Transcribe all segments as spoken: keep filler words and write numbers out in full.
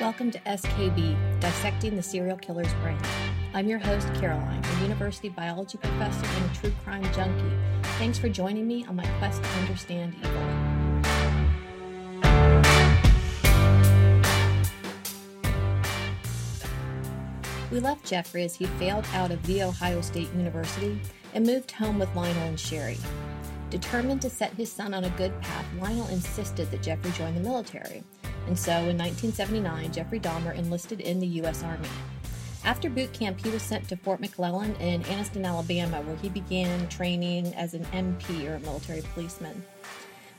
Welcome to S K B, Dissecting the Serial Killer's Brain. I'm your host, Caroline, a university biology professor and a true crime junkie. Thanks for joining me on my quest to understand evil. We left Jeffrey as he failed out of The Ohio State University and moved home with Lionel and Sherry. Determined to set his son on a good path, Lionel insisted that Jeffrey join the military. And so, in nineteen seventy-nine, Jeffrey Dahmer enlisted in the U S Army. After boot camp, he was sent to Fort McClellan in Anniston, Alabama, where he began training as an M P, or a military policeman.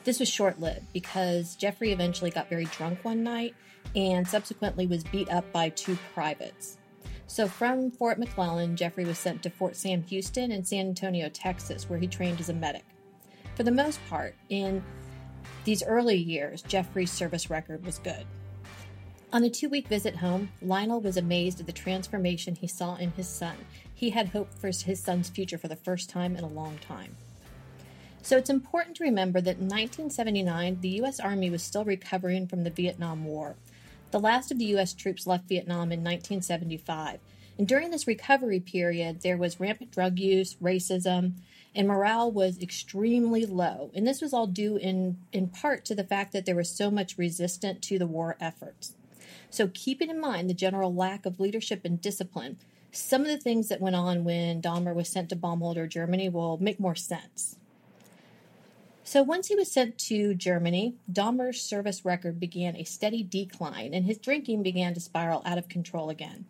This was short-lived because Jeffrey eventually got very drunk one night and subsequently was beat up by two privates. So from Fort McClellan, Jeffrey was sent to Fort Sam Houston in San Antonio, Texas, where he trained as a medic. For the most part, in these early years, Jeffrey's service record was good. On a two-week visit home, Lionel was amazed at the transformation he saw in his son. He had hoped for his son's future for the first time in a long time. So it's important to remember that in nineteen seventy-nine, the U S Army was still recovering from the Vietnam War. The last of the U S troops left Vietnam in nineteen seventy-five, and during this recovery period, there was rampant drug use, racism, and morale was extremely low. And this was all due in, in part to the fact that there was so much resistance to the war efforts. So keeping in mind the general lack of leadership and discipline, some of the things that went on when Dahmer was sent to Baumholder, Germany, will make more sense. So once he was sent to Germany, Dahmer's service record began a steady decline, and his drinking began to spiral out of control again.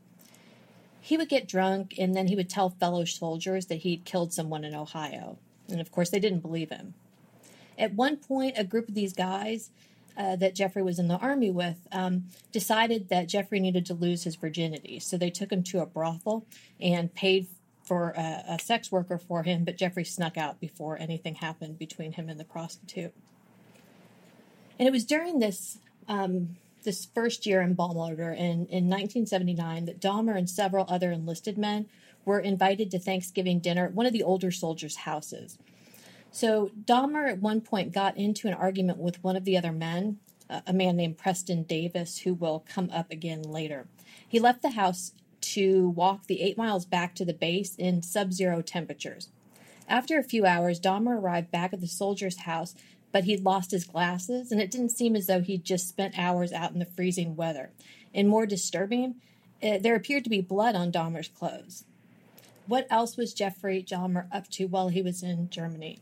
He would get drunk, and then he would tell fellow soldiers that he'd killed someone in Ohio. And, of course, they didn't believe him. At one point, a group of these guys uh, that Jeffrey was in the Army with um, decided that Jeffrey needed to lose his virginity. So they took him to a brothel and paid for a, a sex worker for him, but Jeffrey snuck out before anything happened between him and the prostitute. And it was during this... Um, this first year in Baumholder in, in nineteen seventy-nine that Dahmer and several other enlisted men were invited to Thanksgiving dinner at one of the older soldiers' houses. So Dahmer at one point got into an argument with one of the other men, a man named Preston Davis, who will come up again later. He left the house to walk the eight miles back to the base in sub-zero temperatures. After a few hours, Dahmer arrived back at the soldiers' house, but he'd lost his glasses, and it didn't seem as though he'd just spent hours out in the freezing weather. And more disturbing, there appeared to be blood on Dahmer's clothes. What else was Jeffrey Dahmer up to while he was in Germany?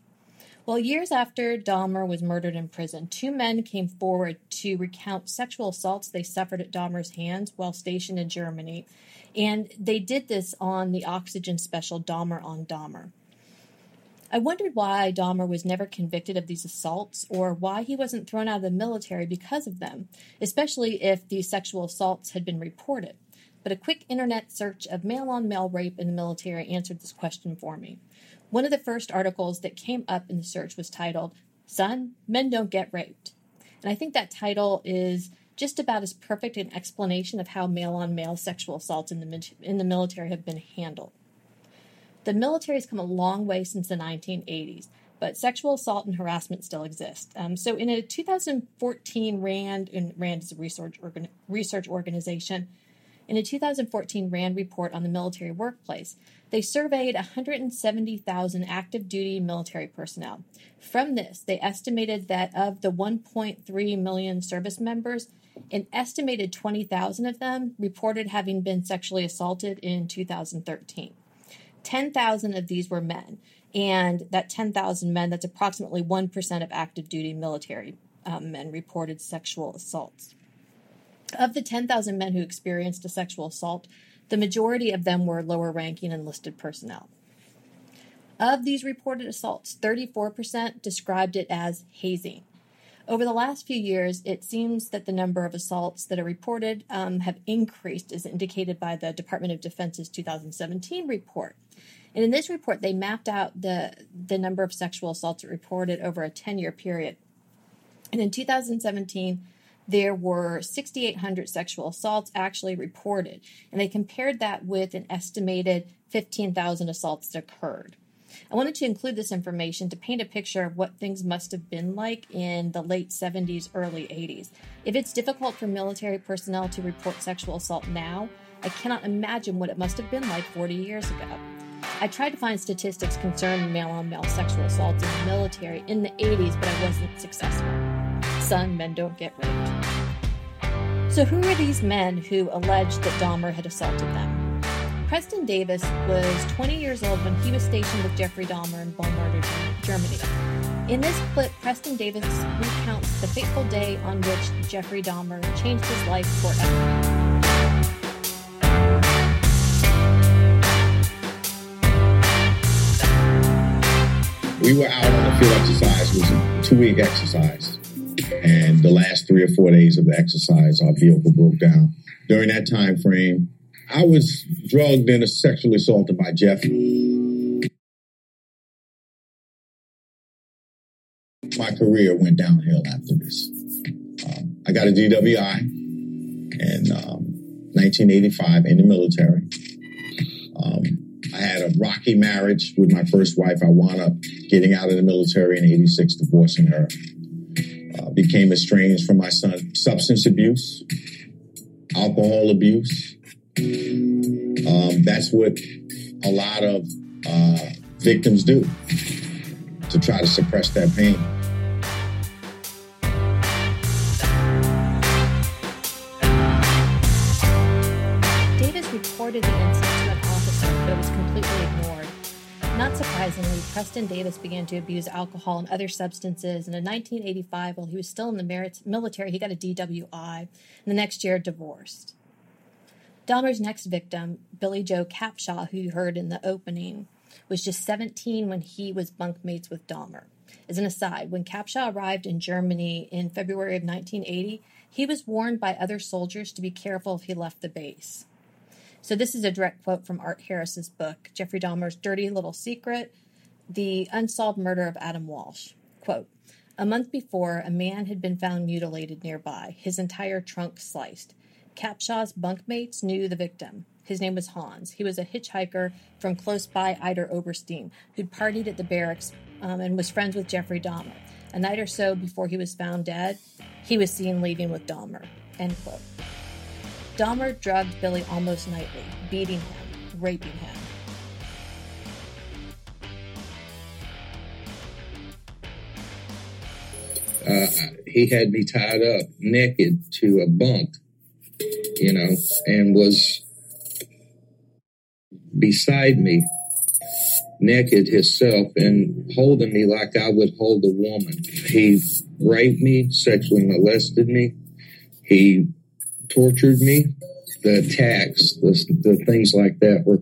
Well, years after Dahmer was murdered in prison, two men came forward to recount sexual assaults they suffered at Dahmer's hands while stationed in Germany. And they did this on the Oxygen special Dahmer on Dahmer. I wondered why Dahmer was never convicted of these assaults or why he wasn't thrown out of the military because of them, especially if these sexual assaults had been reported. But a quick internet search of male-on-male rape in the military answered this question for me. One of the first articles that came up in the search was titled, "Son, Men Don't Get Raped." And I think that title is just about as perfect an explanation of how male-on-male sexual assaults in the, in the military have been handled. The military has come a long way since the nineteen eighties, but sexual assault and harassment still exist. Um, so in a two thousand fourteen RAND, and RAND is a research, organ, research organization, in a two thousand fourteen RAND report on the military workplace, they surveyed one hundred seventy thousand active duty military personnel. From this, they estimated that of the one point three million service members, An estimated twenty thousand of them reported having been sexually assaulted in two thousand thirteen. ten thousand of these were men, and that ten thousand men, that's approximately one percent of active duty military um, men reported sexual assaults. Of the ten thousand men who experienced a sexual assault, the majority of them were lower-ranking enlisted personnel. Of these reported assaults, thirty-four percent described it as hazing. Over the last few years, it seems that the number of assaults that are reported um, have increased, as indicated by the Department of Defense's two thousand seventeen report. And in this report, they mapped out the, the number of sexual assaults reported over a ten-year period. And in two thousand seventeen, there were six thousand eight hundred sexual assaults actually reported, and they compared that with an estimated fifteen thousand assaults that occurred. I wanted to include this information to paint a picture of what things must have been like in the late seventies, early eighties. If it's difficult for military personnel to report sexual assault now, I cannot imagine what it must have been like forty years ago. I tried to find statistics concerning male-on-male sexual assaults in the military in the eighties, but I wasn't successful. Son, men don't get raped. So who were these men who alleged that Dahmer had assaulted them? Preston Davis was twenty years old when he was stationed with Jeffrey Dahmer in Baumholder, Germany. In this clip, Preston Davis recounts the fateful day on which Jeffrey Dahmer changed his life forever. We were out on a field exercise. It was a two-week exercise. And the last three or four days of the exercise, our vehicle broke down. During that time frame, I was drugged and sexually assaulted by Jeffrey. My career went downhill after this. Um, I got a D W I in um, nineteen eighty-five in the military. Um, I had a rocky marriage with my first wife. I wound up getting out of the military in eighty-six, divorcing her. Uh, became estranged from my son. Substance abuse, alcohol abuse. Um, that's what a lot of uh, victims do, to try to suppress that pain. Davis reported the incident to an officer, but it was completely ignored. Not surprisingly, Preston Davis began to abuse alcohol and other substances, and in nineteen eighty-five, while he was still in the military, he got a D W I, and the next year, divorced. Dahmer's next victim, Billy Joe Capshaw, who you heard in the opening, was just seventeen when he was bunkmates with Dahmer. As an aside, when Capshaw arrived in Germany in February of nineteen eighty, he was warned by other soldiers to be careful if he left the base. So this is a direct quote from Art Harris's book, Jeffrey Dahmer's Dirty Little Secret, The Unsolved Murder of Adam Walsh. Quote, "A month before, a man had been found mutilated nearby, his entire trunk sliced. Capshaw's bunkmates knew the victim. His name was Hans. He was a hitchhiker from close by Eider Oberstein, who'd partied at the barracks um, and was friends with Jeffrey Dahmer. A night or so before he was found dead, he was seen leaving with Dahmer." End quote. Dahmer drugged Billy almost nightly, beating him, raping him. Uh, he had me tied up naked to a bunk, you know, and was beside me, naked himself, and holding me like I would hold a woman. He raped me, sexually molested me. He tortured me. The attacks, the, the things like that were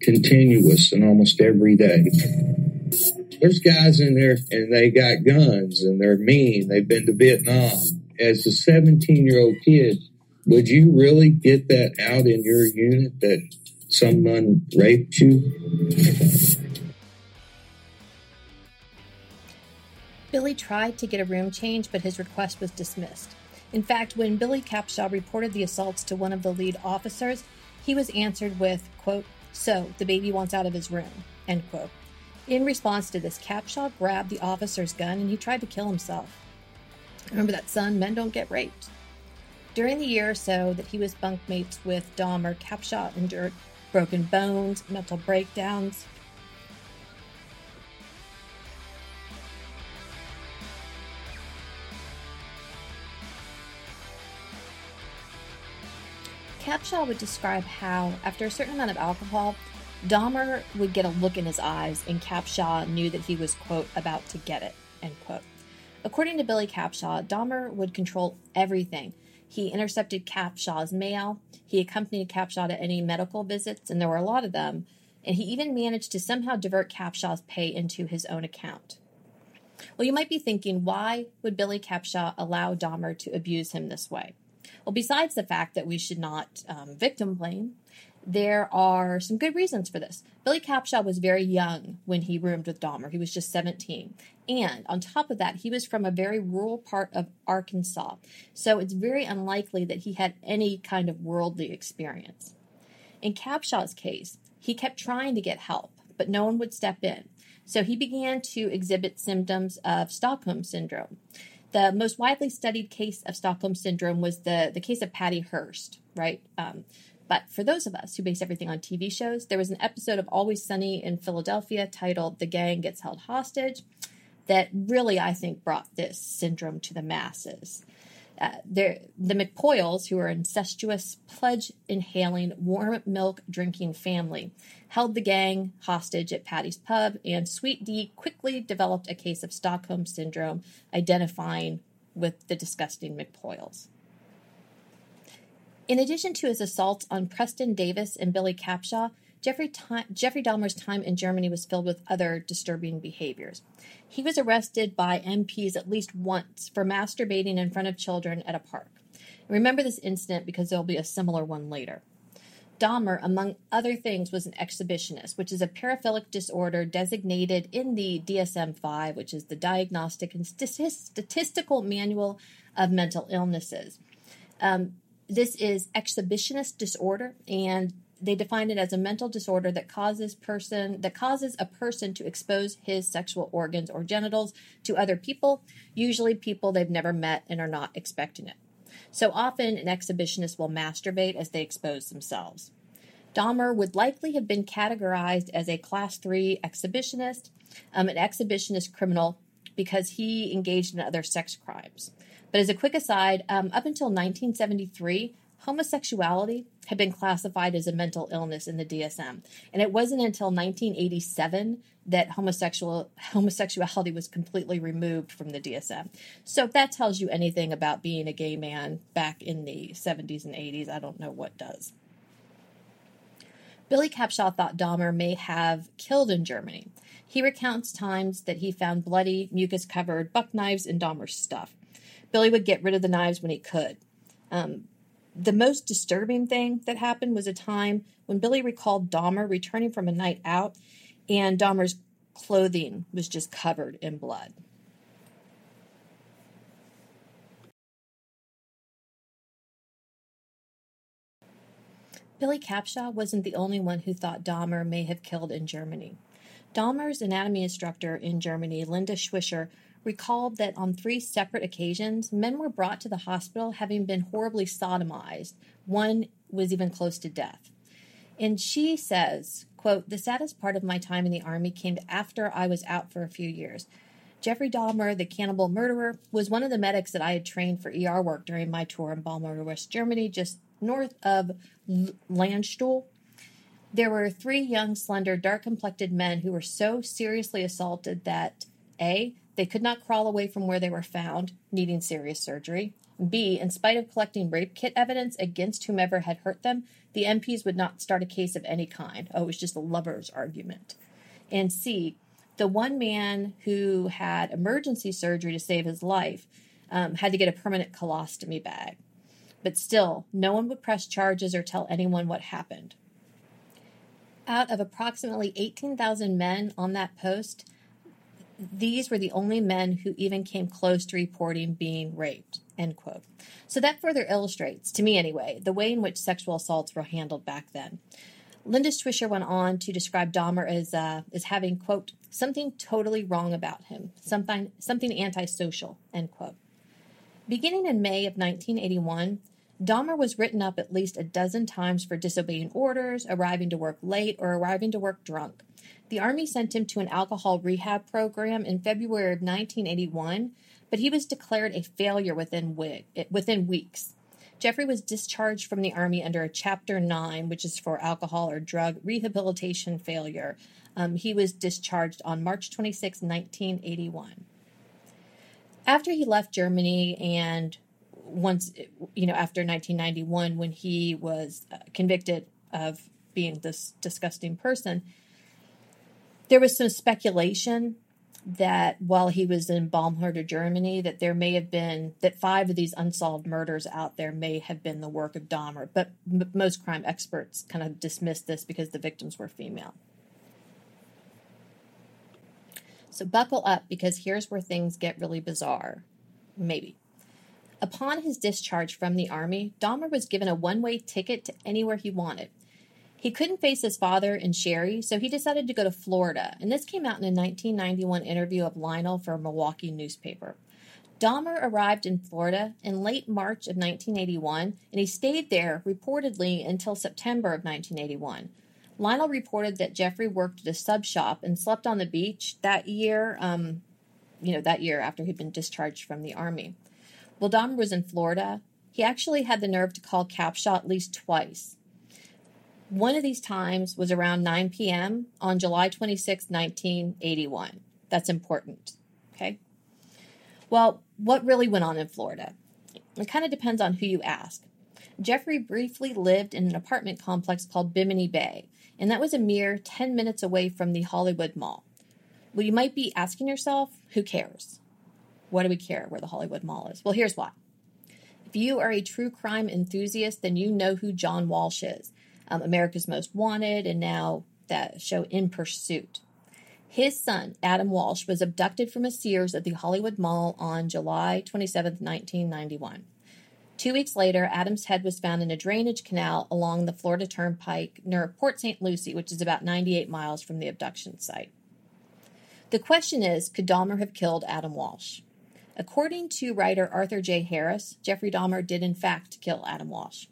continuous and almost every day. There's guys in there and they got guns and they're mean. They've been to Vietnam. As a seventeen-year-old kid, would you really get that out in your unit that someone raped you? Billy tried to get a room change, but his request was dismissed. In fact, when Billy Capshaw reported the assaults to one of the lead officers, he was answered with, quote, "So, the baby wants out of his room," end quote. In response to this, Capshaw grabbed the officer's gun and he tried to kill himself. Remember that, son, men don't get raped. During the year or so that he was bunkmates with Dahmer, Capshaw endured broken bones, mental breakdowns. Capshaw would describe how, after a certain amount of alcohol, Dahmer would get a look in his eyes, and Capshaw knew that he was, quote, about to get it, end quote. According to Billy Capshaw, Dahmer would control everything. He intercepted Capshaw's mail, he accompanied Capshaw to any medical visits, and there were a lot of them, and he even managed to somehow divert Capshaw's pay into his own account. Well, you might be thinking, why would Billy Capshaw allow Dahmer to abuse him this way? Well, besides the fact that we should not um, victim blame, there are some good reasons for this. Billy Capshaw was very young when he roomed with Dahmer. He was just seventeen. And on top of that, he was from a very rural part of Arkansas. So it's very unlikely that he had any kind of worldly experience. In Capshaw's case, he kept trying to get help, but no one would step in. So he began to exhibit symptoms of Stockholm Syndrome. The most widely studied case of Stockholm Syndrome was the, the case of Patty Hearst, right? Um, but for those of us who base everything on T V shows, there was an episode of Always Sunny in Philadelphia titled The Gang Gets Held Hostage that really, I think, brought this syndrome to the masses. Uh, the McPoyles, who were an incestuous, pledge-inhaling, warm milk-drinking family, held the gang hostage at Patty's Pub, and Sweet D quickly developed a case of Stockholm Syndrome, identifying with the disgusting McPoyles. In addition to his assaults on Preston Davis and Billy Capshaw, Jeffrey, T- Jeffrey Dahmer's time in Germany was filled with other disturbing behaviors. He was arrested by M Ps at least once for masturbating in front of children at a park. Remember this incident because there will be a similar one later. Dahmer, among other things, was an exhibitionist, which is a paraphilic disorder designated in the D S M five, which is the Diagnostic and St- Statistical Manual of Mental Illnesses. Um, this is exhibitionist disorder, and they define it as a mental disorder that causes person that causes a person to expose his sexual organs or genitals to other people, usually people they've never met and are not expecting it. So often an exhibitionist will masturbate as they expose themselves. Dahmer would likely have been categorized as a class three exhibitionist, um, an exhibitionist criminal, because he engaged in other sex crimes. But as a quick aside, um, up until nineteen seventy-three, homosexuality had been classified as a mental illness in the D S M, and it wasn't until nineteen eighty-seven that homosexual homosexuality was completely removed from the D S M. So if that tells you anything about being a gay man back in the seventies and eighties, I don't know what does. Billy Capshaw thought Dahmer may have killed in Germany. He recounts times that he found bloody, mucus-covered buck knives in Dahmer's stuff. Billy would get rid of the knives when he could. Um, The most disturbing thing that happened was a time when Billy recalled Dahmer returning from a night out, and Dahmer's clothing was just covered in blood. Billy Capshaw wasn't the only one who thought Dahmer may have killed in Germany. Dahmer's anatomy instructor in Germany, Linda Schwischer, recalled that on three separate occasions, men were brought to the hospital having been horribly sodomized. One was even close to death. And she says, quote, "The saddest part of my time in the Army came after I was out for a few years. Jeffrey Dahmer, the cannibal murderer, was one of the medics that I had trained for E R work during my tour in Baumholder, West Germany, just north of Landstuhl. There were three young, slender, dark-complected men who were so seriously assaulted that, A, they could not crawl away from where they were found, needing serious surgery. B, in spite of collecting rape kit evidence against whomever had hurt them, the M Ps would not start a case of any kind." Oh, it was just a lover's argument. And C, the one man who had emergency surgery to save his life um, had to get a permanent colostomy bag. But still, no one would press charges or tell anyone what happened. Out of approximately eighteen thousand men on that post, these were the only men who even came close to reporting being raped, end quote. So that further illustrates, to me anyway, the way in which sexual assaults were handled back then. Linda Schwischer went on to describe Dahmer as uh, as having, quote, "something totally wrong about him, something, something antisocial," end quote. Beginning in May of nineteen eighty-one, Dahmer was written up at least a dozen times for disobeying orders, arriving to work late, or arriving to work drunk. The Army sent him to an alcohol rehab program in February of nineteen eighty-one, but he was declared a failure within, wig, within weeks. Jeffrey was discharged from the Army under a Chapter nine, which is for alcohol or drug rehabilitation failure. Um, he was discharged on March twenty-sixth, nineteen eighty-one. After he left Germany and once, you know, after nineteen ninety-one, when he was convicted of being this disgusting person, there was some speculation that while he was in Baumholder, Germany, that there may have been, that five of these unsolved murders out there may have been the work of Dahmer. But m- most crime experts kind of dismissed this because the victims were female. So buckle up, because here's where things get really bizarre. Maybe. Upon his discharge from the Army, Dahmer was given a one-way ticket to anywhere he wanted. He couldn't face his father and Sherry, so he decided to go to Florida, and this came out in a nineteen ninety-one interview of Lionel for a Milwaukee newspaper. Dahmer arrived in Florida in late March of nineteen eighty-one, and he stayed there, reportedly, until September of nineteen eighty-one. Lionel reported that Jeffrey worked at a sub shop and slept on the beach that year, um, you know, that year after he'd been discharged from the Army. While Dahmer was in Florida, he actually had the nerve to call Capshaw at least twice. One of these times was around nine p.m. on July twenty-sixth, nineteen eighty-one. That's important, okay? Well, what really went on in Florida? It kind of depends on who you ask. Jeffrey briefly lived in an apartment complex called Bimini Bay, and that was a mere ten minutes away from the Hollywood Mall. Well, you might be asking yourself, who cares? What do we care where the Hollywood Mall is? Well, here's why. If you are a true crime enthusiast, then you know who John Walsh is. Um, America's Most Wanted, and now that show In Pursuit. His son, Adam Walsh, was abducted from a Sears at the Hollywood Mall on July twenty-seventh, nineteen ninety-one. Two weeks later, Adam's head was found in a drainage canal along the Florida Turnpike near Port Saint Lucie, which is about ninety-eight miles from the abduction site. The question is, could Dahmer have killed Adam Walsh? According to writer Arthur J. Harris, Jeffrey Dahmer did in fact kill Adam Walsh.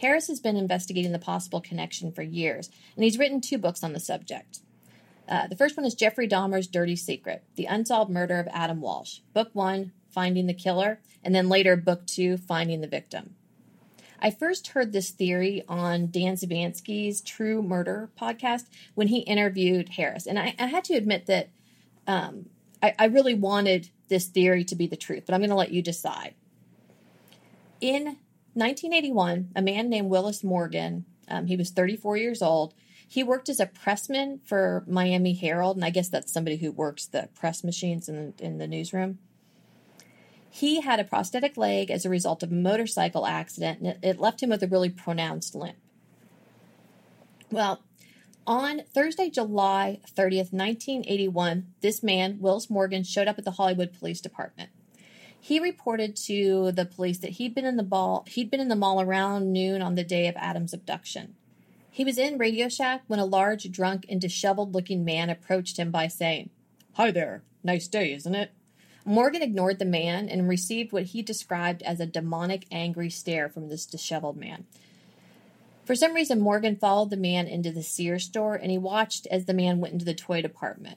Harris has been investigating the possible connection for years, and he's written two books on the subject. Uh, the first one is Jeffrey Dahmer's Dirty Secret, The Unsolved Murder of Adam Walsh. Book one, Finding the Killer, and then later Book two, Finding the Victim. I first heard this theory on Dan Zabansky's True Murder podcast when he interviewed Harris. And I, I had to admit that um, I, I really wanted this theory to be the truth, but I'm going to let you decide. In nineteen eighty-one, a man named Willis Morgan, um, he was thirty-four years old, he worked as a pressman for Miami Herald, and I guess that's somebody who works the press machines in, in the newsroom. He had a prosthetic leg as a result of a motorcycle accident, and it, it left him with a really pronounced limp. Well, on Thursday, July thirtieth, nineteen eighty-one, this man, Willis Morgan, showed up at the Hollywood Police Department. He reported to the police that he'd been in the ball, he'd been in the mall around noon on the day of Adam's abduction. He was in Radio Shack when a large, drunk, and disheveled-looking man approached him by saying, "Hi there, nice day, isn't it?" Morgan ignored the man and received what he described as a demonic, angry stare from this disheveled man. For some reason, Morgan followed the man into the Sears store, and he watched as the man went into the toy department.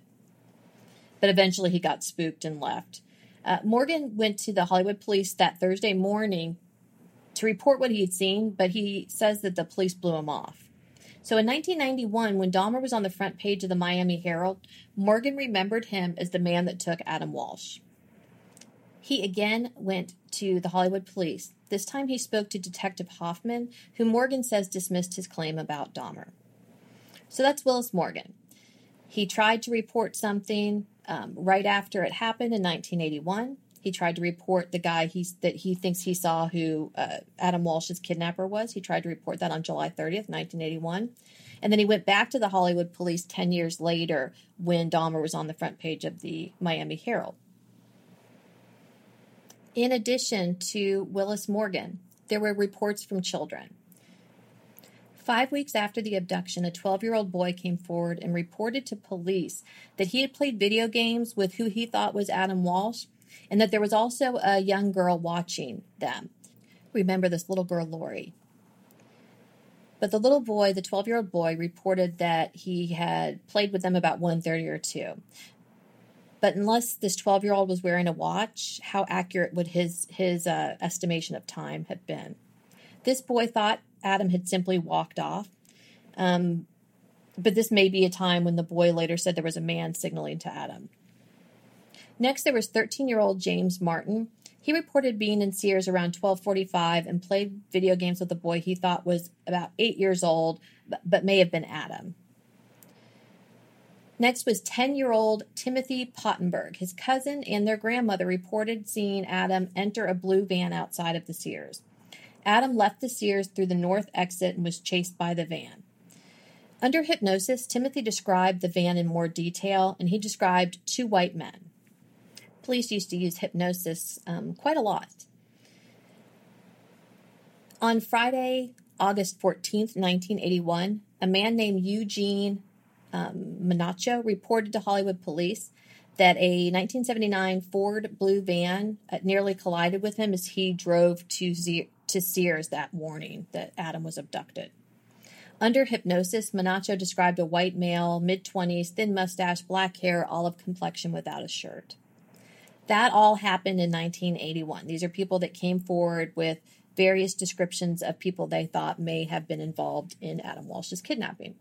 But eventually he got spooked and left. Uh, Morgan went to the Hollywood police that Thursday morning to report what he had seen, but he says that the police blew him off. So in nineteen ninety-one, when Dahmer was on the front page of the Miami Herald, Morgan remembered him as the man that took Adam Walsh. He again went to the Hollywood police. This time he spoke to Detective Hoffman, who Morgan says dismissed his claim about Dahmer. So that's Willis Morgan. He tried to report something. Um, right after it happened in nineteen eighty-one, he tried to report the guy he, that he thinks he saw who uh, Adam Walsh's kidnapper was. He tried to report that on July thirtieth, nineteen eighty-one. And then he went back to the Hollywood police ten years later when Dahmer was on the front page of the Miami Herald. In addition to Willis Morgan, there were reports from children. Five weeks after the abduction, a twelve-year-old boy came forward and reported to police that he had played video games with who he thought was Adam Walsh, and that there was also a young girl watching them. Remember this little girl, Lori. But the little boy, the twelve-year-old boy, reported that he had played with them about one thirty or two. But unless this twelve-year-old was wearing a watch, how accurate would his, his uh, estimation of time have been? this boy thought Adam had simply walked off. Um, but this may be a time when the boy later said there was a man signaling to Adam. Next, there was thirteen-year-old James Martin. He reported being in Sears around twelve forty-five and played video games with a boy he thought was about eight years old, but may have been Adam. Next was ten-year-old Timothy Pottenberg. His cousin and their grandmother reported seeing Adam enter a blue van outside of the Sears. Adam left the Sears through the north exit and was chased by the van. Under hypnosis, Timothy described the van in more detail, and he described two white men. Police used to use hypnosis um, quite a lot. On Friday, August fourteenth, nineteen eighty-one, a man named Eugene Um, Minaccio reported to Hollywood police that a nineteen seventy-nine Ford blue van nearly collided with him as he drove to, Z- to Sears that morning that Adam was abducted. Under hypnosis, Minaccio described a white male, mid-twenties, thin mustache, black hair, olive complexion without a shirt. That all happened in nineteen eighty-one. These are people that came forward with various descriptions of people they thought may have been involved in Adam Walsh's kidnapping.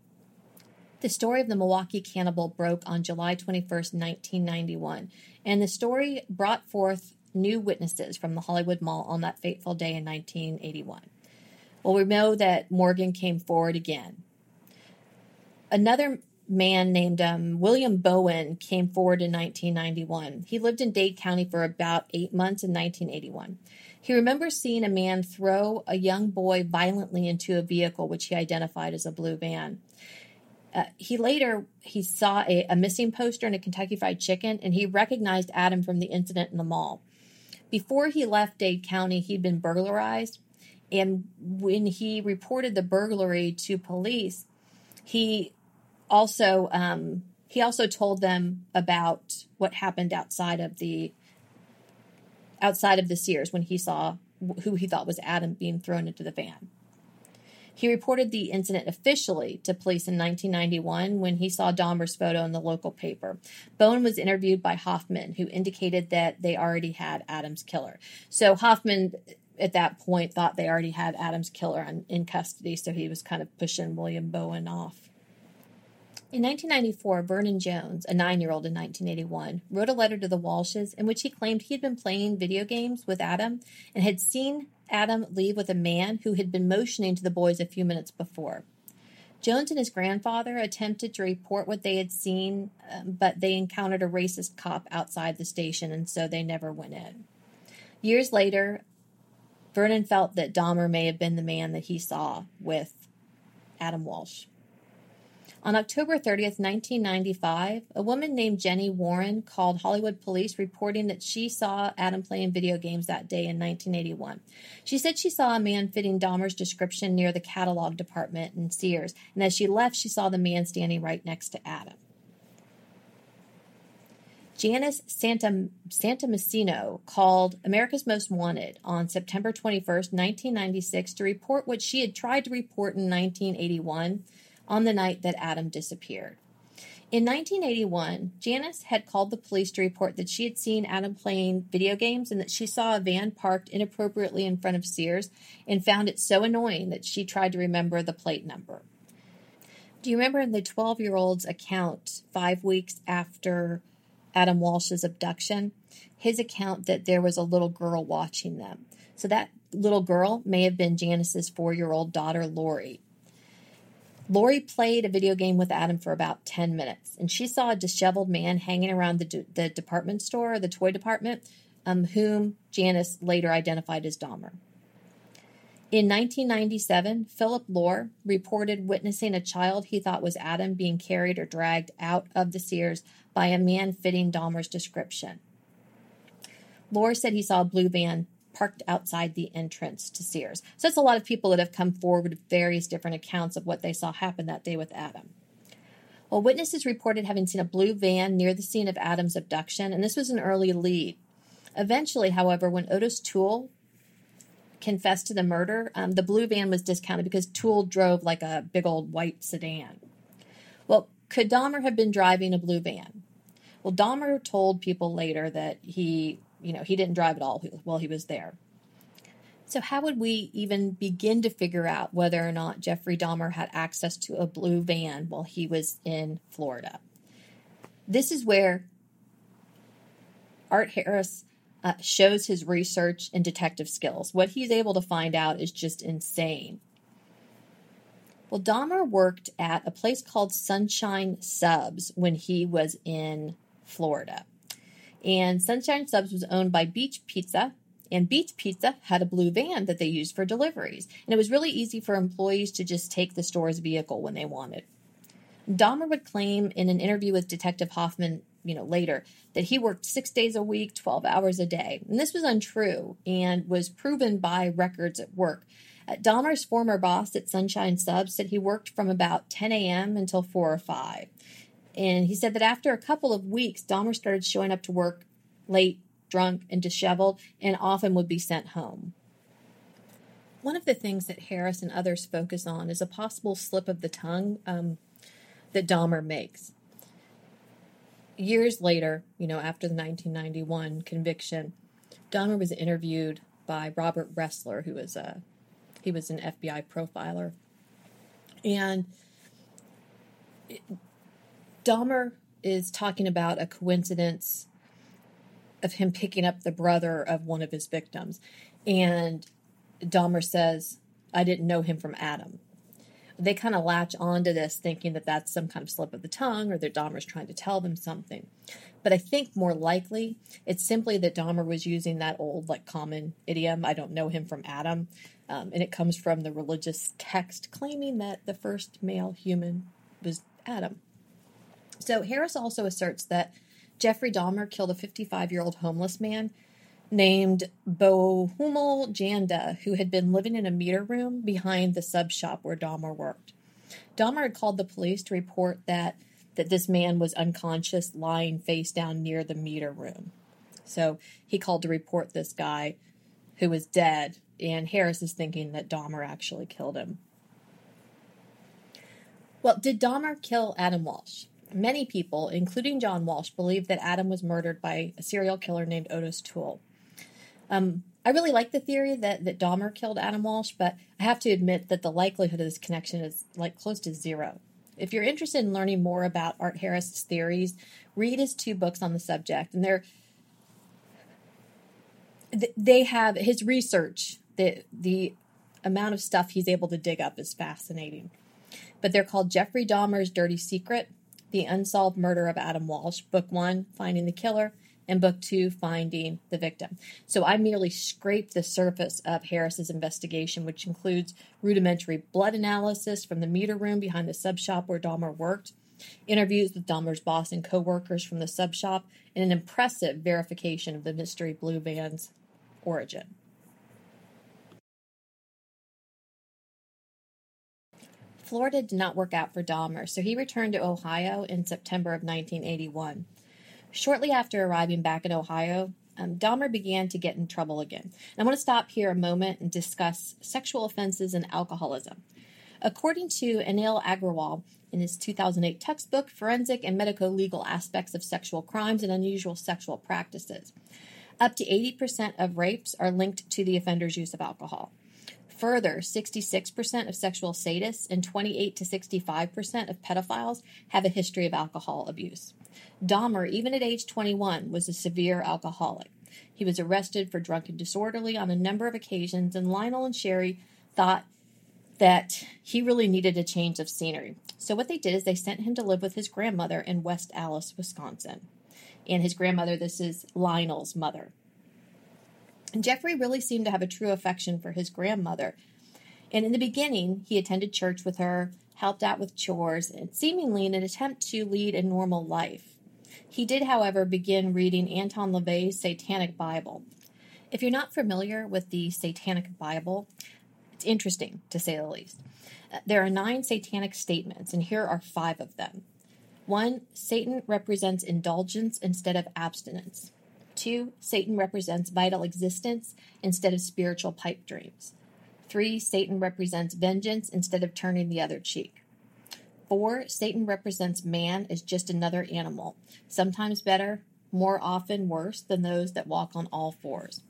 The story of the Milwaukee cannibal broke on July twenty-first, nineteen ninety-one, and the story brought forth new witnesses from the Hollywood Mall on that fateful day in nineteen eighty-one. Well, we know that Morgan came forward again. Another man named um, William Bowen came forward in nineteen ninety-one. He lived in Dade County for about eight months in nineteen eighty-one. He remembers seeing a man throw a young boy violently into a vehicle, which he identified as a blue van. Uh, he later, he saw a, a missing poster and a Kentucky Fried Chicken, and he recognized Adam from the incident in the mall. Before he left Dade County, he'd been burglarized, and when he reported the burglary to police, he also um, he also told them about what happened outside of the outside of the Sears when he saw who he thought was Adam being thrown into the van. He reported the incident officially to police in nineteen ninety-one when he saw Dahmer's photo in the local paper. Bowen was interviewed by Hoffman, who indicated that they already had Adam's killer. So Hoffman, at that point, thought they already had Adam's killer in, in custody, so he was kind of pushing William Bowen off. In nineteen ninety-four, Vernon Jones, a nine-year-old in nineteen eighty-one, wrote a letter to the Walshes in which he claimed he had been playing video games with Adam and had seen Adam leave with a man who had been motioning to the boys a few minutes before. Jones and his grandfather attempted to report what they had seen, but they encountered a racist cop outside the station, and so they never went in. Years later, Vernon felt that Dahmer may have been the man that he saw with Adam Walsh. On October thirtieth, nineteen ninety-five, a woman named Jenny Warren called Hollywood police reporting that she saw Adam playing video games that day in nineteen eighty-one. She said she saw a man fitting Dahmer's description near the catalog department in Sears, and as she left, she saw the man standing right next to Adam. Janice Santam- Santamessino called America's Most Wanted on September twenty-first, nineteen ninety-six, to report what she had tried to report in nineteen eighty-one— on the night that Adam disappeared. In nineteen eighty-one, Janice had called the police to report that she had seen Adam playing video games and that she saw a van parked inappropriately in front of Sears and found it so annoying that she tried to remember the plate number. Do you remember in the twelve-year-old's account, five weeks after Adam Walsh's abduction, his account that there was a little girl watching them? So that little girl may have been Janice's four-year-old daughter, Lori. Lori played a video game with Adam for about ten minutes, and she saw a disheveled man hanging around the, de- the department store, the toy department, um, whom Janice later identified as Dahmer. In nineteen ninety-seven, Philip Lohr reported witnessing a child he thought was Adam being carried or dragged out of the Sears by a man fitting Dahmer's description. Lohr said he saw a blue van parked outside the entrance to Sears. So that's a lot of people that have come forward with various different accounts of what they saw happen that day with Adam. Well, witnesses reported having seen a blue van near the scene of Adam's abduction, and this was an early lead. Eventually, however, when Otis Toole confessed to the murder, um, the blue van was discounted because Toole drove like a big old white sedan. Well, could Dahmer have been driving a blue van? Well, Dahmer told people later that he... You know, he didn't drive at all while he was there. So how would we even begin to figure out whether or not Jeffrey Dahmer had access to a blue van while he was in Florida? This is where Art Harris uh, shows his research and detective skills. What he's able to find out is just insane. Well, Dahmer worked at a place called Sunshine Subs when he was in Florida. And Sunshine Subs was owned by Beach Pizza, and Beach Pizza had a blue van that they used for deliveries. And it was really easy for employees to just take the store's vehicle when they wanted. Dahmer would claim in an interview with Detective Hoffman, you know, later, that he worked six days a week, twelve hours a day. And this was untrue and was proven by records at work. Dahmer's former boss at Sunshine Subs said he worked from about ten a.m. until four or five. And he said that after a couple of weeks, Dahmer started showing up to work late, drunk, and disheveled, and often would be sent home. One of the things that Harris and others focus on is a possible slip of the tongue um, that Dahmer makes. Years later, you know, after the nineteen ninety-one conviction, Dahmer was interviewed by Robert Ressler, who was a He was an F B I profiler. And it, Dahmer is talking about a coincidence of him picking up the brother of one of his victims. And Dahmer says, "I didn't know him from Adam." They kind of latch onto this thinking that that's some kind of slip of the tongue or that Dahmer's trying to tell them something. But I think more likely it's simply that Dahmer was using that old, like, common idiom, "I don't know him from Adam." Um, and it comes from the religious text claiming that the first male human was Adam. So Harris also asserts that Jeffrey Dahmer killed a fifty-five-year-old homeless man named Bohumil Janda, who had been living in a meter room behind the sub shop where Dahmer worked. Dahmer had called the police to report that, that this man was unconscious, lying face down near the meter room. So he called to report this guy who was dead, and Harris is thinking that Dahmer actually killed him. Well, did Dahmer kill Adam Walsh? Many people, including John Walsh, believe that Adam was murdered by a serial killer named Otis Toole. Um, I really like the theory that, that Dahmer killed Adam Walsh, but I have to admit that the likelihood of this connection is like close to zero. If you're interested in learning more about Art Harris's theories, read his two books on the subject. And they're, they have his research, the, the amount of stuff he's able to dig up is fascinating. But they're called Jeffrey Dahmer's Dirty Secret, The Unsolved Murder of Adam Walsh, Book one, Finding the Killer, and Book two, Finding the Victim. So I merely scraped the surface of Harris's investigation, which includes rudimentary blood analysis from the meter room behind the sub shop where Dahmer worked, interviews with Dahmer's boss and co-workers from the sub shop, and an impressive verification of the mystery blue van's origin. Florida did not work out for Dahmer, so he returned to Ohio in September of nineteen eighty-one. Shortly after arriving back in Ohio, um, Dahmer began to get in trouble again. And I want to stop here a moment and discuss sexual offenses and alcoholism. According to Anil Agrawal, in his two thousand eight textbook, Forensic and Medico-Legal Aspects of Sexual Crimes and Unusual Sexual Practices, up to eighty percent of rapes are linked to the offender's use of alcohol. Further, sixty-six percent of sexual sadists and twenty-eight to sixty-five percent of pedophiles have a history of alcohol abuse. Dahmer, even at age twenty-one, was a severe alcoholic. He was arrested for drunk and disorderly on a number of occasions, and Lionel and Sherry thought that he really needed a change of scenery. So what they did is they sent him to live with his grandmother in West Allis, Wisconsin. And his grandmother, this is Lionel's mother. And Jeffrey really seemed to have a true affection for his grandmother. And in the beginning, he attended church with her, helped out with chores, and seemingly in an attempt to lead a normal life. He did, however, begin reading Anton LaVey's Satanic Bible. If you're not familiar with the Satanic Bible, it's interesting, to say the least. There are nine satanic statements, and here are five of them. One, Satan represents indulgence instead of abstinence. Two, Satan represents vital existence instead of spiritual pipe dreams. Three, Satan represents vengeance instead of turning the other cheek. Four, Satan represents man as just another animal, sometimes better, more often worse than those that walk on all fours,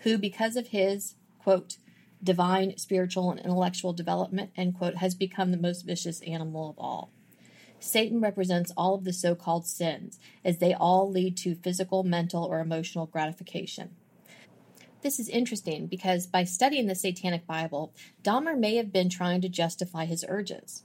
who because of his, quote, divine, spiritual, and intellectual development, end quote, has become the most vicious animal of all. Satan represents all of the so-called sins, as they all lead to physical, mental, or emotional gratification. This is interesting because by studying the Satanic Bible, Dahmer may have been trying to justify his urges.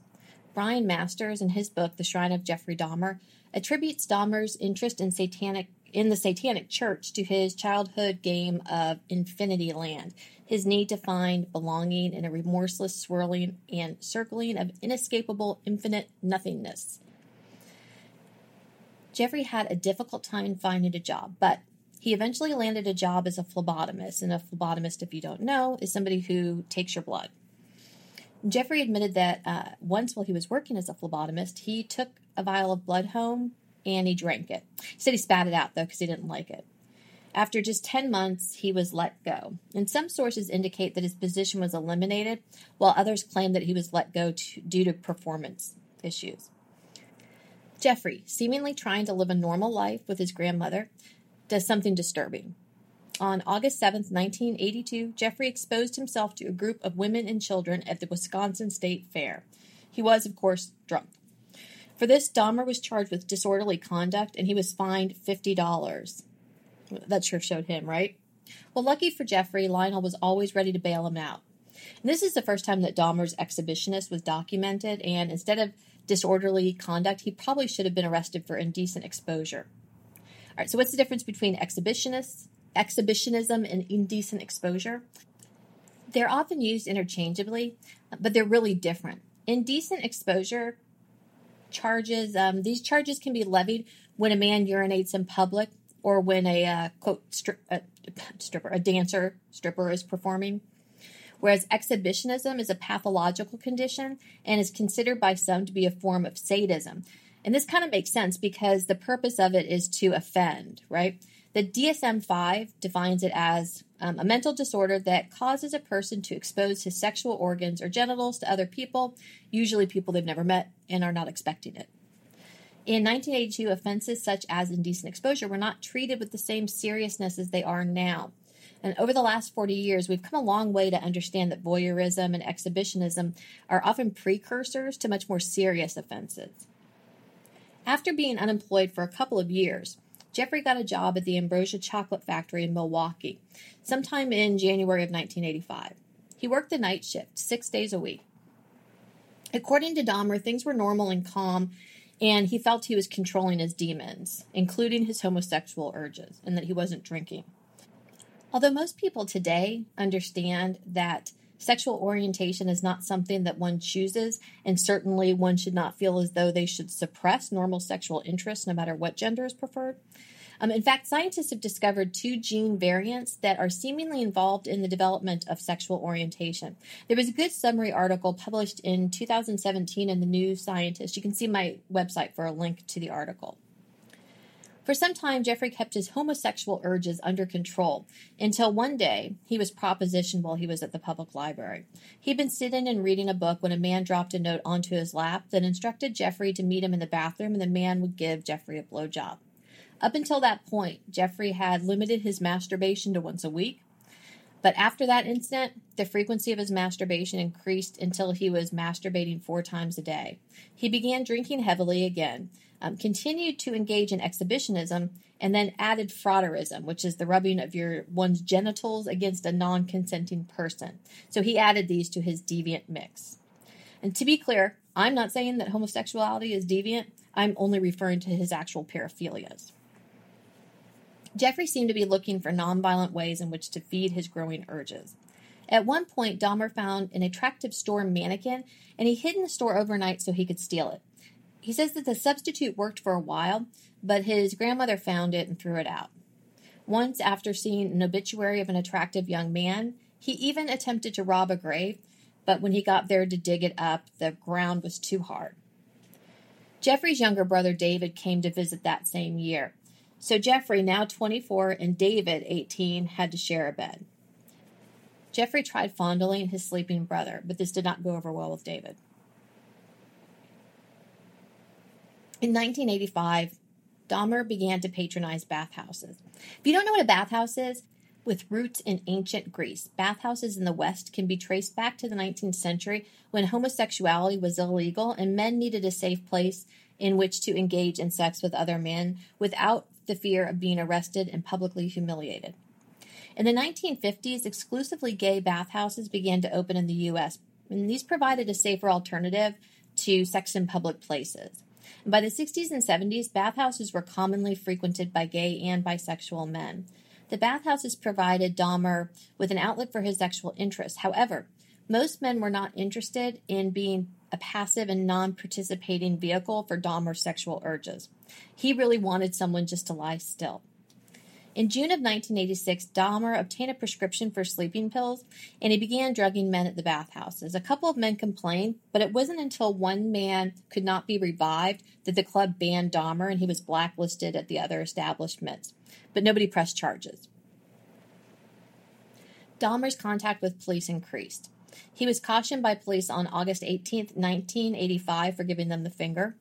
Brian Masters, in his book, The Shrine of Jeffrey Dahmer, attributes Dahmer's interest in satanic in the Satanic Church to his childhood game of Infinity Land, his need to find belonging in a remorseless swirling and circling of inescapable infinite nothingness. Jeffrey had a difficult time finding a job, but he eventually landed a job as a phlebotomist, and a phlebotomist, if you don't know, is somebody who takes your blood. Jeffrey admitted that uh, once while he was working as a phlebotomist, he took a vial of blood home and he drank it. He said he spat it out, though, because he didn't like it. After just ten months, he was let go. And some sources indicate that his position was eliminated, while others claim that he was let go to, due to performance issues. Jeffrey, seemingly trying to live a normal life with his grandmother, does something disturbing. On August seventh, nineteen eighty-two, Jeffrey exposed himself to a group of women and children at the Wisconsin State Fair. He was, of course, drunk. For this, Dahmer was charged with disorderly conduct, and he was fined fifty dollars. That sure showed him, right? Well, lucky for Jeffrey, Lionel was always ready to bail him out. And this is the first time that Dahmer's exhibitionist was documented, and instead of disorderly conduct, he probably should have been arrested for indecent exposure. All right, so what's the difference between exhibitionists, exhibitionism and indecent exposure? They're often used interchangeably, but they're really different. Indecent exposure charges, um, these charges can be levied when a man urinates in public or when a, uh, quote, stri- a stripper, a dancer, stripper is performing. Whereas exhibitionism is a pathological condition and is considered by some to be a form of sadism. And this kind of makes sense because the purpose of it is to offend, right? The D S M five defines it as um, a mental disorder that causes a person to expose his sexual organs or genitals to other people, usually people they've never met and are not expecting it. In nineteen eighty-two, offenses such as indecent exposure were not treated with the same seriousness as they are now. And over the last forty years, we've come a long way to understand that voyeurism and exhibitionism are often precursors to much more serious offenses. After being unemployed for a couple of years, Jeffrey got a job at the Ambrosia Chocolate Factory in Milwaukee sometime in January of nineteen eighty-five. He worked the night shift six days a week. According to Dahmer, things were normal and calm, and he felt he was controlling his demons, including his homosexual urges, and that he wasn't drinking. Although most people today understand that sexual orientation is not something that one chooses, and certainly one should not feel as though they should suppress normal sexual interests no matter what gender is preferred. Um, in fact, scientists have discovered two gene variants that are seemingly involved in the development of sexual orientation. There was a good summary article published in two thousand seventeen in the New Scientist. You can see my website for a link to the article. For some time, Jeffrey kept his homosexual urges under control until one day he was propositioned while he was at the public library. He'd been sitting and reading a book when a man dropped a note onto his lap that instructed Jeffrey to meet him in the bathroom, and the man would give Jeffrey a blowjob. Up until that point, Jeffrey had limited his masturbation to once a week, but after that incident, the frequency of his masturbation increased until he was masturbating four times a day. He began drinking heavily again, um, continued to engage in exhibitionism, and then added frauderism, which is the rubbing of your one's genitals against a non-consenting person. So he added these to his deviant mix. And to be clear, I'm not saying that homosexuality is deviant. I'm only referring to his actual paraphilias. Jeffrey seemed to be looking for nonviolent ways in which to feed his growing urges. At one point, Dahmer found an attractive store mannequin, and he hid in the store overnight so he could steal it. He says that the substitute worked for a while, but his grandmother found it and threw it out. Once, after seeing an obituary of an attractive young man, he even attempted to rob a grave, but when he got there to dig it up, the ground was too hard. Jeffrey's younger brother, David, came to visit that same year. So Jeffrey, now twenty-four, and David, eighteen, had to share a bed. Jeffrey tried fondling his sleeping brother, but this did not go over well with David. In nineteen eighty-five, Dahmer began to patronize bathhouses. If you don't know what a bathhouse is, with roots in ancient Greece. Bathhouses in the West can be traced back to the nineteenth century when homosexuality was illegal and men needed a safe place in which to engage in sex with other men without the fear of being arrested and publicly humiliated. In the nineteen fifties, exclusively gay bathhouses began to open in the U S, and these provided a safer alternative to sex in public places. And by the sixties and seventies, bathhouses were commonly frequented by gay and bisexual men. The bathhouses provided Dahmer with an outlet for his sexual interests. However, most men were not interested in being a passive and non-participating vehicle for Dahmer's sexual urges. He really wanted someone just to lie still. In June of nineteen eighty-six, Dahmer obtained a prescription for sleeping pills, and he began drugging men at the bathhouses. A couple of men complained, but it wasn't until one man could not be revived that the club banned Dahmer, and he was blacklisted at the other establishments. But nobody pressed charges. Dahmer's contact with police increased. He was cautioned by police on August eighteenth, nineteen eighty-five, for giving them the finger.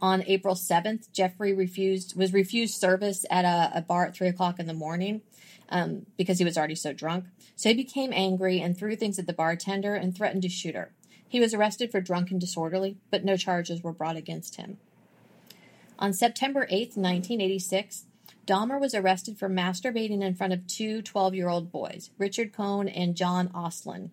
On April seventh, Jeffrey refused was refused service at a, a bar at three o'clock in the morning um, because he was already so drunk. So he became angry and threw things at the bartender and threatened to shoot her. He was arrested for drunk and disorderly, but no charges were brought against him. On September eighth, nineteen eighty-six, Dahmer was arrested for masturbating in front of two twelve-year-old boys, Richard Cohn and John Oslin.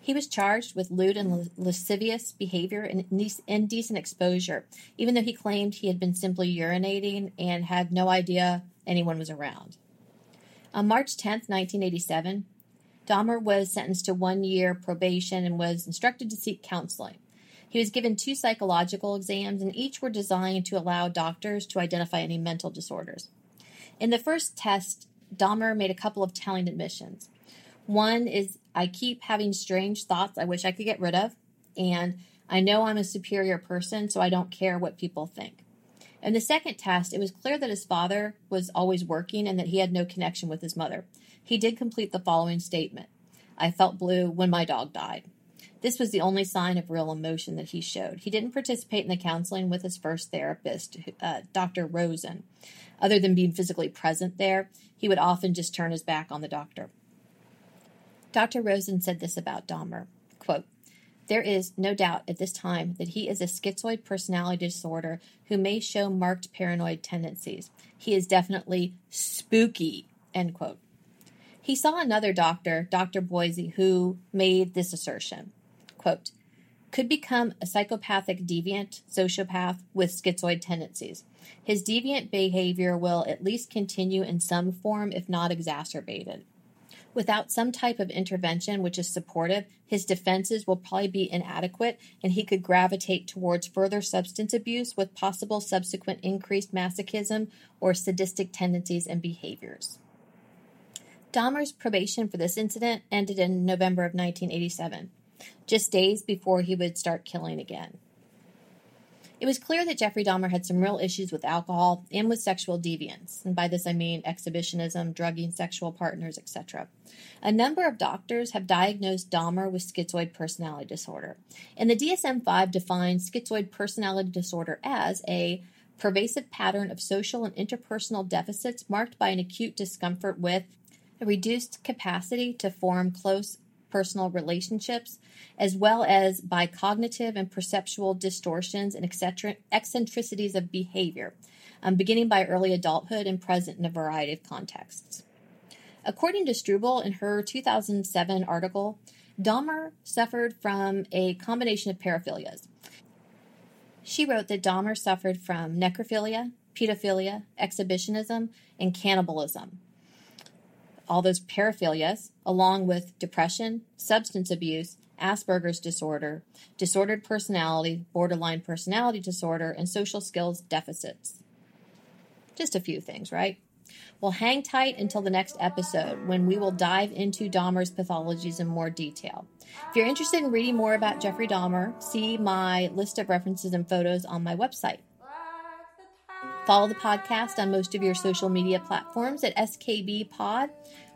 He was charged with lewd and lascivious behavior and indecent exposure, even though he claimed he had been simply urinating and had no idea anyone was around. On March tenth, nineteen eighty-seven, Dahmer was sentenced to one year probation and was instructed to seek counseling. He was given two psychological exams, and each were designed to allow doctors to identify any mental disorders. In the first test, Dahmer made a couple of telling admissions. One is, I keep having strange thoughts I wish I could get rid of, and I know I'm a superior person, so I don't care what people think. In the second test, it was clear that his father was always working and that he had no connection with his mother. He did complete the following statement: I felt blue when my dog died. This was the only sign of real emotion that he showed. He didn't participate in the counseling with his first therapist, uh, Doctor Rosen. Other than being physically present there, he would often just turn his back on the doctor. Doctor Rosen said this about Dahmer, quote, there is no doubt at this time that he is a schizoid personality disorder who may show marked paranoid tendencies. He is definitely spooky, end quote. He saw another doctor, Doctor Boise, who made this assertion, quote, could become a psychopathic deviant sociopath with schizoid tendencies. His deviant behavior will at least continue in some form, if not exacerbated. Without some type of intervention which is supportive, his defenses will probably be inadequate, and he could gravitate towards further substance abuse with possible subsequent increased masochism or sadistic tendencies and behaviors. Dahmer's probation for this incident ended in November of nineteen eighty-seven, just days before he would start killing again. It was clear that Jeffrey Dahmer had some real issues with alcohol and with sexual deviance, and by this I mean exhibitionism, drugging sexual partners, et cetera. A number of doctors have diagnosed Dahmer with schizoid personality disorder, and the D S M five defines schizoid personality disorder as a pervasive pattern of social and interpersonal deficits marked by an acute discomfort with a reduced capacity to form close personal relationships, as well as by cognitive and perceptual distortions and eccentricities of behavior, um, beginning by early adulthood and present in a variety of contexts. According to Struble in her two thousand seven article, Dahmer suffered from a combination of paraphilias. She wrote that Dahmer suffered from necrophilia, pedophilia, exhibitionism, and cannibalism. All those paraphilias, along with depression, substance abuse, Asperger's disorder, disordered personality, borderline personality disorder, and social skills deficits. Just a few things, right? Well, hang tight until the next episode when we will dive into Dahmer's pathologies in more detail. If you're interested in reading more about Jeffrey Dahmer, see my list of references and photos on my website. Follow the podcast on most of your social media platforms at S K B Pod,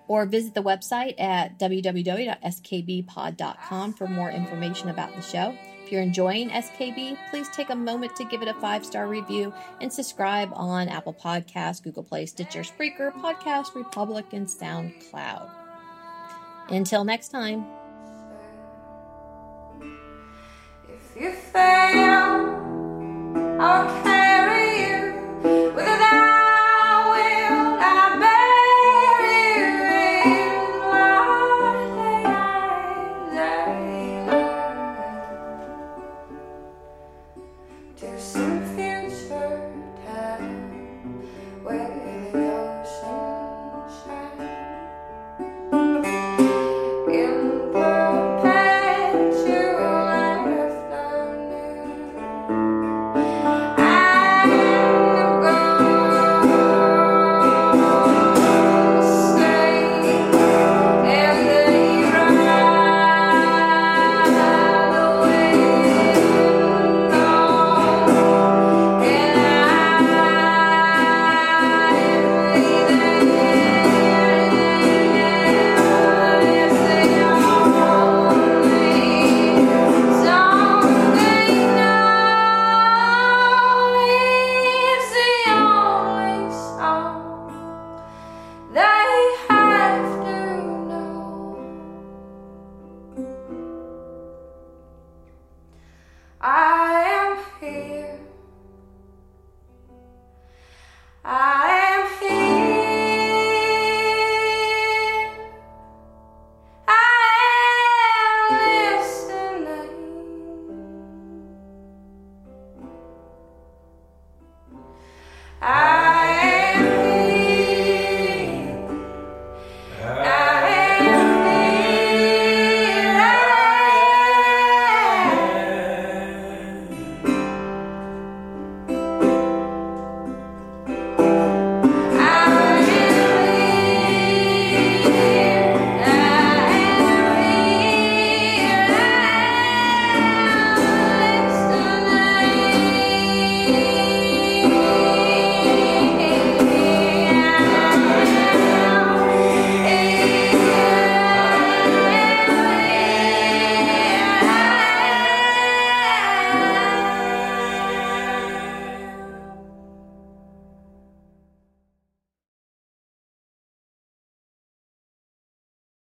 or visit the website at w w w dot s k b pod dot com for more information about the show. If you're enjoying S K B, please take a moment to give it a five-star review and subscribe on Apple Podcasts, Google Play, Stitcher, Spreaker, Podcast Republic, and SoundCloud. Until next time. If you fail, I'll carry you with a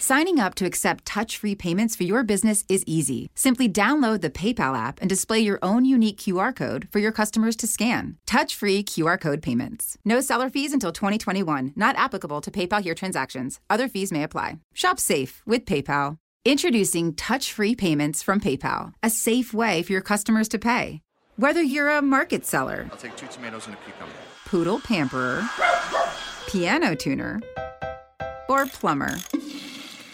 signing up to accept touch-free payments for your business is easy. Simply download the PayPal app and display your own unique Q R code for your customers to scan. Touch-free Q R code payments. No seller fees until twenty twenty-one. Not applicable to PayPal Here transactions. Other fees may apply. Shop safe with PayPal. Introducing touch-free payments from PayPal, a safe way for your customers to pay. Whether you're a market seller, I'll take two tomatoes and a cucumber, poodle pamperer, piano tuner, or plumber,